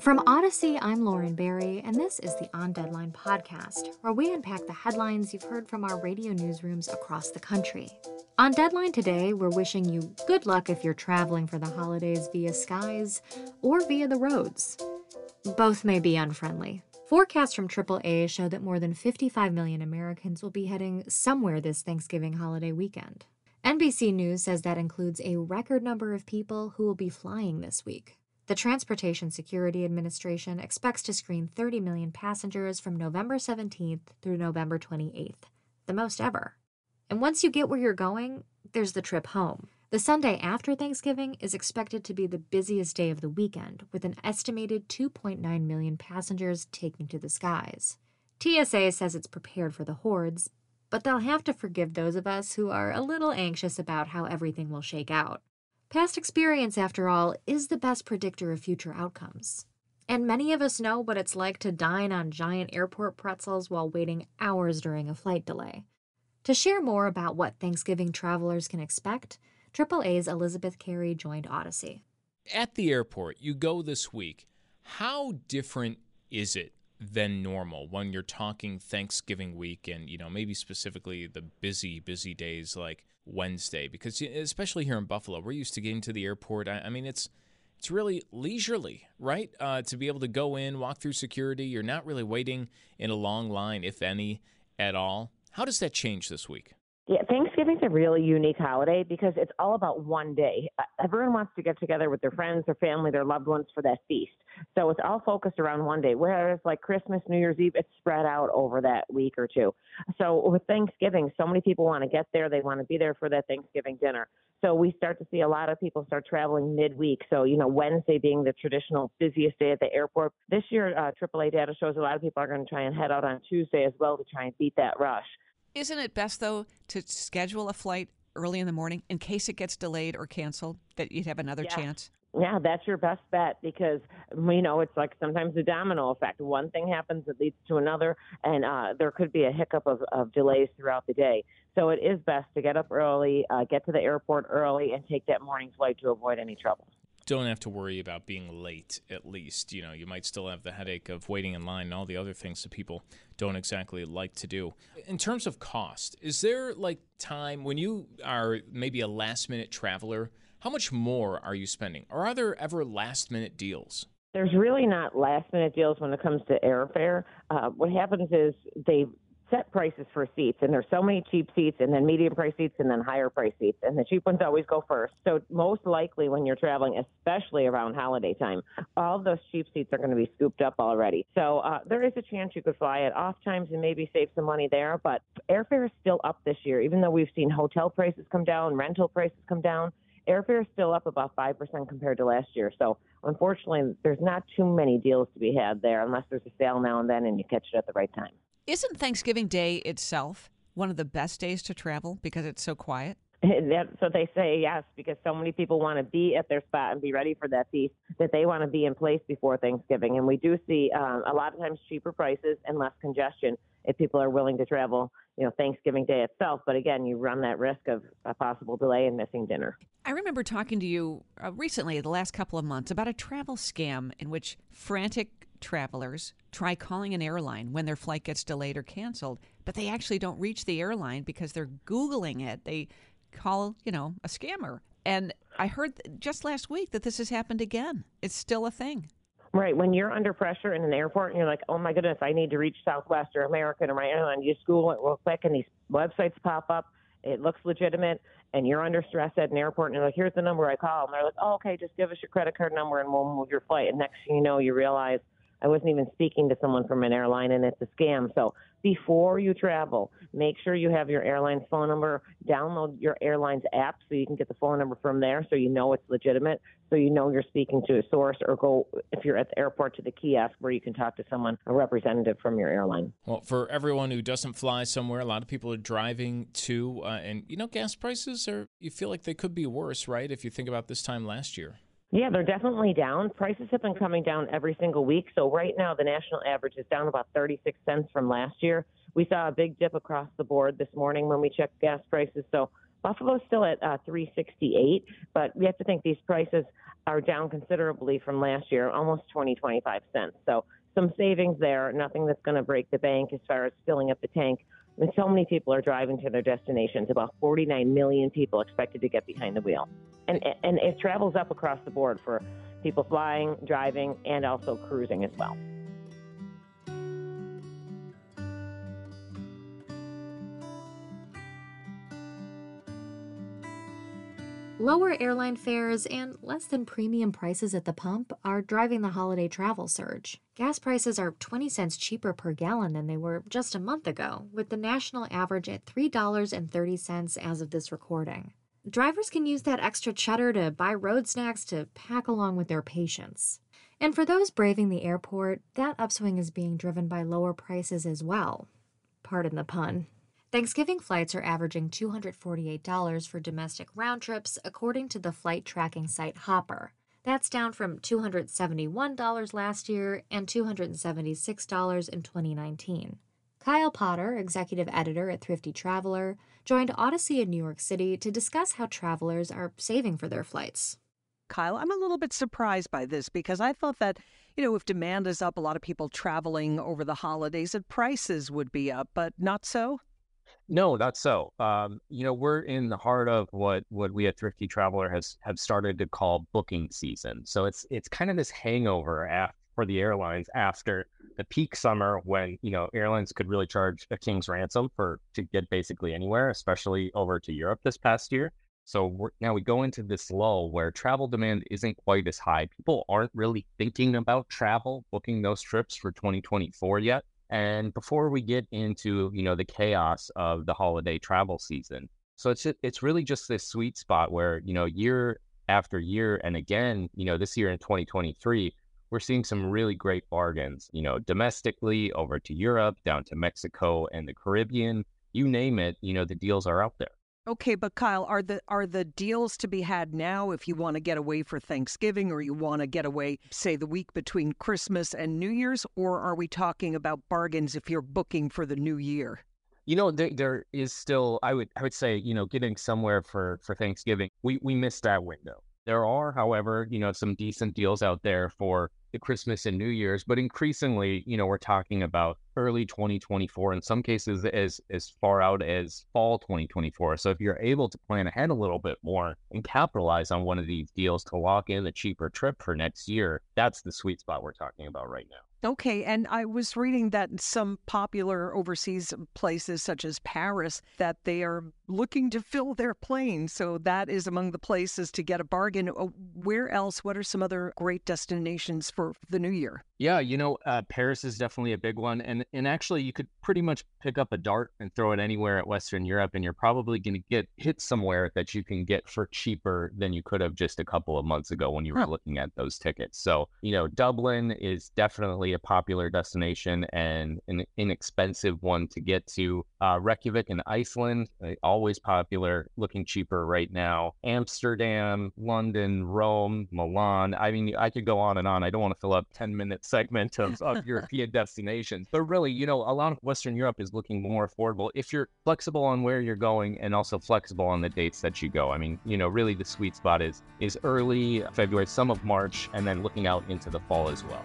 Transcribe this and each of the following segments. From Odyssey, I'm Lauren Barry, and this is the On Deadline podcast, where we unpack the headlines you've heard from our radio newsrooms across the country. On Deadline today, we're wishing you good luck if you're traveling for the holidays via skies or via the roads. Both may be unfriendly. Forecasts from AAA show that more than 55 million Americans will be heading somewhere this Thanksgiving holiday weekend. NBC News says that includes a record number of people who will be flying this week. The Transportation Security Administration expects to screen 30 million passengers from November 17th through November 28th, the most ever. And once you get where you're going, there's the trip home. The Sunday after Thanksgiving is expected to be the busiest day of the weekend, with an estimated 2.9 million passengers taking to the skies. TSA says it's prepared for the hordes, but they'll have to forgive those of us who are a little anxious about how everything will shake out. Past experience, after all, is the best predictor of future outcomes. And many of us know what it's like to dine on giant airport pretzels while waiting hours during a flight delay. To share more about what Thanksgiving travelers can expect, AAA's Elizabeth Carey joined Odyssey. At the airport, you go this week. How different is it than normal when you're talking Thanksgiving week and, maybe specifically the busy days like Wednesday? Because especially here in Buffalo, we're used to getting to the airport. I mean, it's really leisurely, right? To be able to go in, walk through security. You're not really waiting in a long line, if any, at all. How does that change this week? Yeah, Thanksgiving's a really unique holiday because it's all about one day. Everyone wants to get together with their friends, their family, their loved ones for that feast. So it's all focused around one day, whereas like Christmas, New Year's Eve, it's spread out over that week or two. So with Thanksgiving, so many people want to get there. They want to be there for that Thanksgiving dinner. So we start to see a lot of people start traveling midweek. So, Wednesday being the traditional busiest day at the airport. This year, AAA data shows a lot of people are going to try and head out on Tuesday as well to try and beat that rush. Isn't it best, though, to schedule a flight early in the morning in case it gets delayed or canceled, that you'd have another chance? Yeah, that's your best bet because, it's like sometimes the domino effect. One thing happens, it leads to another, and there could be a hiccup of delays throughout the day. So it is best to get up early, get to the airport early, and take that morning flight to avoid any trouble. Don't have to worry about being late, at least. You might still have the headache of waiting in line and all the other things that people don't exactly like to do. In terms of cost, is there time when you are maybe a last-minute traveler, how much more are you spending? Or are there ever last-minute deals? There's really not last-minute deals when it comes to airfare. What happens is they set prices for seats, and there's so many cheap seats and then medium price seats and then higher price seats, and the cheap ones always go first. So most likely when you're traveling, especially around holiday time, all those cheap seats are going to be scooped up already. So there is a chance you could fly at off times and maybe save some money there, but airfare is still up this year. Even though we've seen hotel prices come down, rental prices come down, airfare is still up about 5% compared to last year. So unfortunately, there's not too many deals to be had there unless there's a sale now and then and you catch it at the right time. Isn't Thanksgiving Day itself one of the best days to travel because it's so quiet? So they say, yes, because so many people want to be at their spot and be ready for that feast that they want to be in place before Thanksgiving. And we do see a lot of times cheaper prices and less congestion if people are willing to travel, Thanksgiving Day itself. But again, you run that risk of a possible delay and missing dinner. I remember talking to you recently, the last couple of months, about a travel scam in which frantic travelers try calling an airline when their flight gets delayed or canceled, but they actually don't reach the airline because they're Googling it. They call, a scammer. And I heard just last week that this has happened again. It's still a thing. Right. When you're under pressure in an airport and you're like, oh, my goodness, I need to reach Southwest or American or my airline, you Google it real quick and these websites pop up. It looks legitimate, and you're under stress at an airport, and you're like, here's the number I call. And they're like, oh, okay, just give us your credit card number, and we'll move your flight. And next thing you know, you realize, I wasn't even speaking to someone from an airline, and it's a scam. So before you travel, make sure you have your airline's phone number, download your airline's app so you can get the phone number from there so you know it's legitimate, so you know you're speaking to a source, or go, if you're at the airport, to the kiosk where you can talk to someone, a representative from your airline. Well, for everyone who doesn't fly somewhere, a lot of people are driving to, and gas prices are, you feel like they could be worse, right, if you think about this time last year? Yeah, they're definitely down. Prices have been coming down every single week. So right now, the national average is down about 36 cents from last year. We saw a big dip across the board this morning when we checked gas prices. So Buffalo's still at $368, but we have to think these prices are down considerably from last year, almost 20, 25 cents. So some savings there, nothing that's going to break the bank as far as filling up the tank. And so many people are driving to their destinations, about 49 million people expected to get behind the wheel. And it travels up across the board for people flying, driving, and also cruising as well. Lower airline fares and less than premium prices at the pump are driving the holiday travel surge. Gas prices are 20 cents cheaper per gallon than they were just a month ago, with the national average at $3.30 as of this recording. Drivers can use that extra cheddar to buy road snacks to pack along with their patients. And for those braving the airport, that upswing is being driven by lower prices as well. Pardon the pun. Thanksgiving flights are averaging $248 for domestic round trips, according to the flight tracking site Hopper. That's down from $271 last year and $276 in 2019. Kyle Potter, executive editor at Thrifty Traveler, joined Odyssey in New York City to discuss how travelers are saving for their flights. Kyle, I'm a little bit surprised by this because I thought that, if demand is up, a lot of people traveling over the holidays, that prices would be up, but not so? No, not so. We're in the heart of what we at Thrifty Traveler have started to call booking season. So it's kind of this hangover for the airlines after the peak summer when, airlines could really charge a king's ransom to get basically anywhere, especially over to Europe this past year. So now we go into this lull where travel demand isn't quite as high. People aren't really thinking about travel, booking those trips for 2024 yet. And before we get into, the chaos of the holiday travel season. So it's really just this sweet spot where, year after year and again, this year in 2023, we're seeing some really great bargains, domestically over to Europe, down to Mexico and the Caribbean, you name it, the deals are out there. Okay, but Kyle, are the deals to be had now if you want to get away for Thanksgiving or you want to get away, say, the week between Christmas and New Year's, or are we talking about bargains if you're booking for the new year? There is still, I would say, getting somewhere for Thanksgiving. We missed that window. There are, however, some decent deals out there for the Christmas and New Year's, but increasingly, we're talking about early 2024, in some cases as far out as fall 2024. So if you're able to plan ahead a little bit more and capitalize on one of these deals to lock in a cheaper trip for next year, that's the sweet spot we're talking about right now. Okay, and I was reading that some popular overseas places such as Paris, that they are looking to fill their planes. So that is among the places to get a bargain. Where else? What are some other great destinations for the new year? Yeah, Paris is definitely a big one. And actually, you could pretty much pick up a dart and throw it anywhere at Western Europe, and you're probably going to get hit somewhere that you can get for cheaper than you could have just a couple of months ago when you were looking at those tickets. So, Dublin is definitely a popular destination and an inexpensive one to get to. Reykjavik in Iceland, always popular, looking cheaper right now. Amsterdam, London, Rome, Milan. I mean, I could go on and on. I don't want to fill up 10-minute segment of European destinations. But really, a lot of Western Europe is looking more affordable if you're flexible on where you're going and also flexible on the dates that you go. I mean, really the sweet spot is early February, some of March, and then looking out into the fall as well.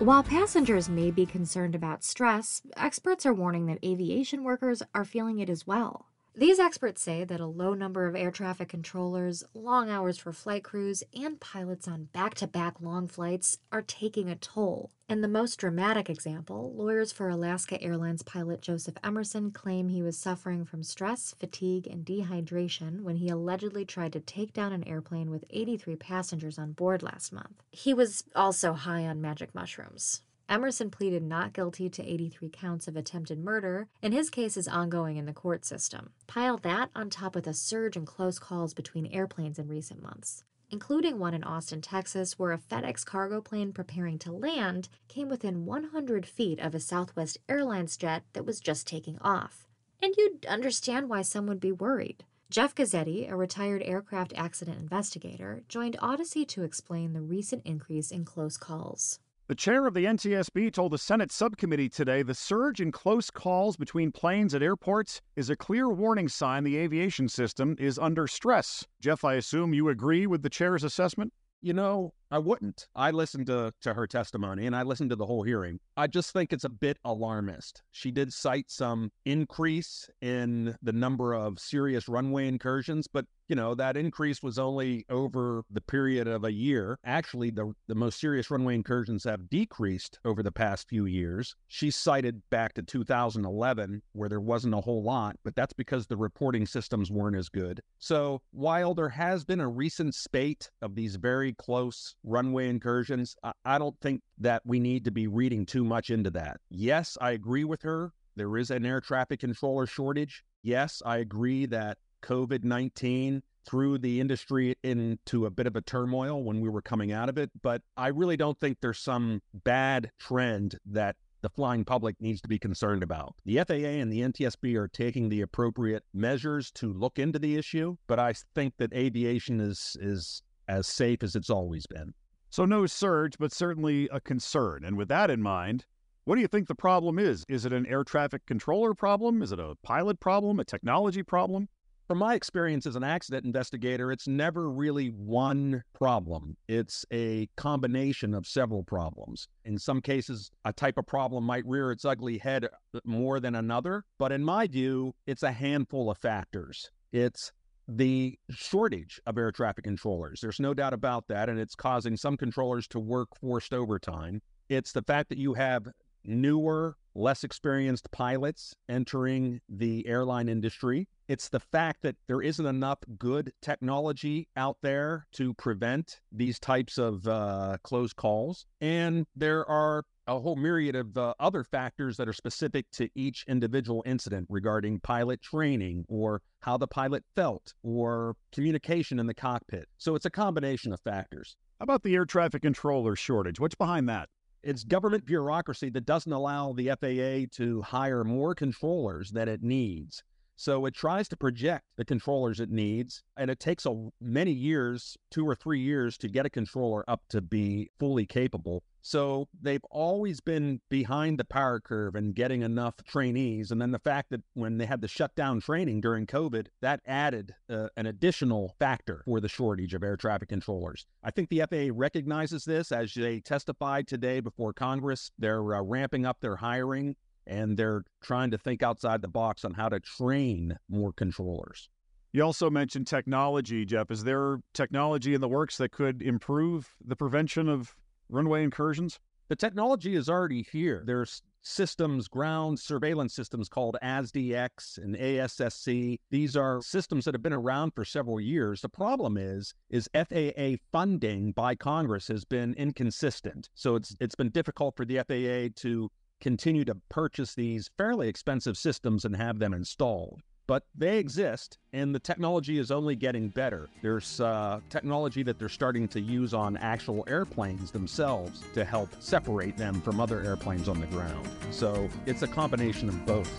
While passengers may be concerned about stress, experts are warning that aviation workers are feeling it as well. These experts say that a low number of air traffic controllers, long hours for flight crews, and pilots on back-to-back long flights are taking a toll. In the most dramatic example, lawyers for Alaska Airlines pilot Joseph Emerson claim he was suffering from stress, fatigue, and dehydration when he allegedly tried to take down an airplane with 83 passengers on board last month. He was also high on magic mushrooms. Emerson pleaded not guilty to 83 counts of attempted murder, and his case is ongoing in the court system. Pile that on top of a surge in close calls between airplanes in recent months, including one in Austin, Texas, where a FedEx cargo plane preparing to land came within 100 feet of a Southwest Airlines jet that was just taking off. And you'd understand why some would be worried. Jeff Gazzetti, a retired aircraft accident investigator, joined Odyssey to explain the recent increase in close calls. The chair of the NTSB told the Senate subcommittee today the surge in close calls between planes at airports is a clear warning sign the aviation system is under stress. Jeff, I assume you agree with the chair's assessment? You know, I wouldn't. I listened to her testimony, and I listened to the whole hearing. I just think it's a bit alarmist. She did cite some increase in the number of serious runway incursions, but, you know, that increase was only over the period of a year. Actually, the most serious runway incursions have decreased over the past few years. She cited back to 2011, where there wasn't a whole lot, but that's because the reporting systems weren't as good. So while there has been a recent spate of these very close runway incursions, I don't think that we need to be reading too much into that. Yes, I agree with her. There is an air traffic controller shortage. Yes, I agree that COVID-19 threw the industry into a bit of a turmoil when we were coming out of it. But I really don't think there's some bad trend that the flying public needs to be concerned about. The FAA and the NTSB are taking the appropriate measures to look into the issue, but I think that aviation is as safe as it's always been. So no surge, but certainly a concern. And with that in mind, what do you think the problem is? Is it an air traffic controller problem? Is it a pilot problem? A technology problem? From my experience as an accident investigator, it's never really one problem. It's a combination of several problems. In some cases, a type of problem might rear its ugly head more than another, but in my view, it's a handful of factors. It's the shortage of air traffic controllers. There's no doubt about that, and it's causing some controllers to work forced overtime. It's the fact that you have newer, less experienced pilots entering the airline industry. It's the fact that there isn't enough good technology out there to prevent these types of close calls. And there are a whole myriad of other factors that are specific to each individual incident regarding pilot training or how the pilot felt or communication in the cockpit. So it's a combination of factors. How about the air traffic controller shortage? What's behind that? It's government bureaucracy that doesn't allow the FAA to hire more controllers than it needs. So it tries to project the controllers it needs, and it takes many years, 2 or 3 years, to get a controller up to be fully capable. So they've always been behind the power curve in getting enough trainees. And then the fact that when they had the shutdown training during COVID, that added an additional factor for the shortage of air traffic controllers. I think the FAA recognizes this. As they testified today before Congress, they're ramping up their hiring, and they're trying to think outside the box on how to train more controllers. You also mentioned technology, Jeff. Is there technology in the works that could improve the prevention of runway incursions? The technology is already here. There's systems, ground surveillance systems called ASDX and ASSC. These are systems that have been around for several years. The problem is FAA funding by Congress has been inconsistent. So it's been difficult for the FAA to continue to purchase these fairly expensive systems and have them installed. But they exist, and the technology is only getting better. There's technology that they're starting to use on actual airplanes themselves to help separate them from other airplanes on the ground. So it's a combination of both.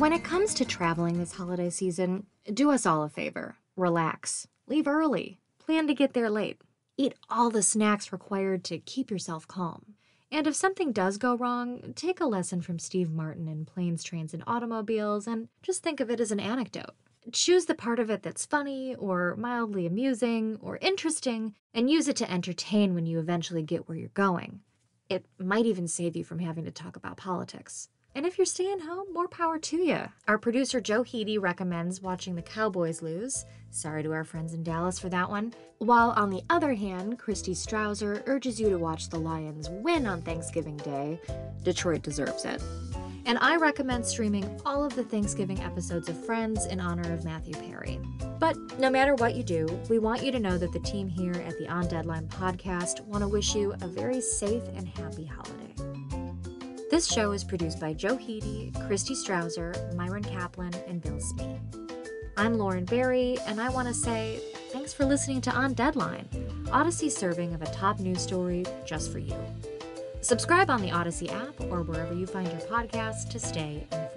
When it comes to traveling this holiday season, do us all a favor. Relax. Leave early. Plan to get there late. Eat all the snacks required to keep yourself calm. And if something does go wrong, take a lesson from Steve Martin in Planes, Trains, and Automobiles and just think of it as an anecdote. Choose the part of it that's funny or mildly amusing or interesting and use it to entertain when you eventually get where you're going. It might even save you from having to talk about politics. And if you're staying home, more power to you. Our producer Joe Hiti recommends watching the Cowboys lose. Sorry to our friends in Dallas for that one. While on the other hand, Christy Strawser urges you to watch the Lions win on Thanksgiving Day. Detroit deserves it. And I recommend streaming all of the Thanksgiving episodes of Friends in honor of Matthew Perry. But no matter what you do, we want you to know that the team here at the On Deadline podcast want to wish you a very safe and happy holiday. This show is produced by Joe Hiti, Christy Strawser, Myron Kaplan, and Bill Smee. I'm Lauren Barry, and I want to say thanks for listening to On Deadline, Odyssey's serving of a top news story just for you. Subscribe on the Odyssey app or wherever you find your podcast to stay informed.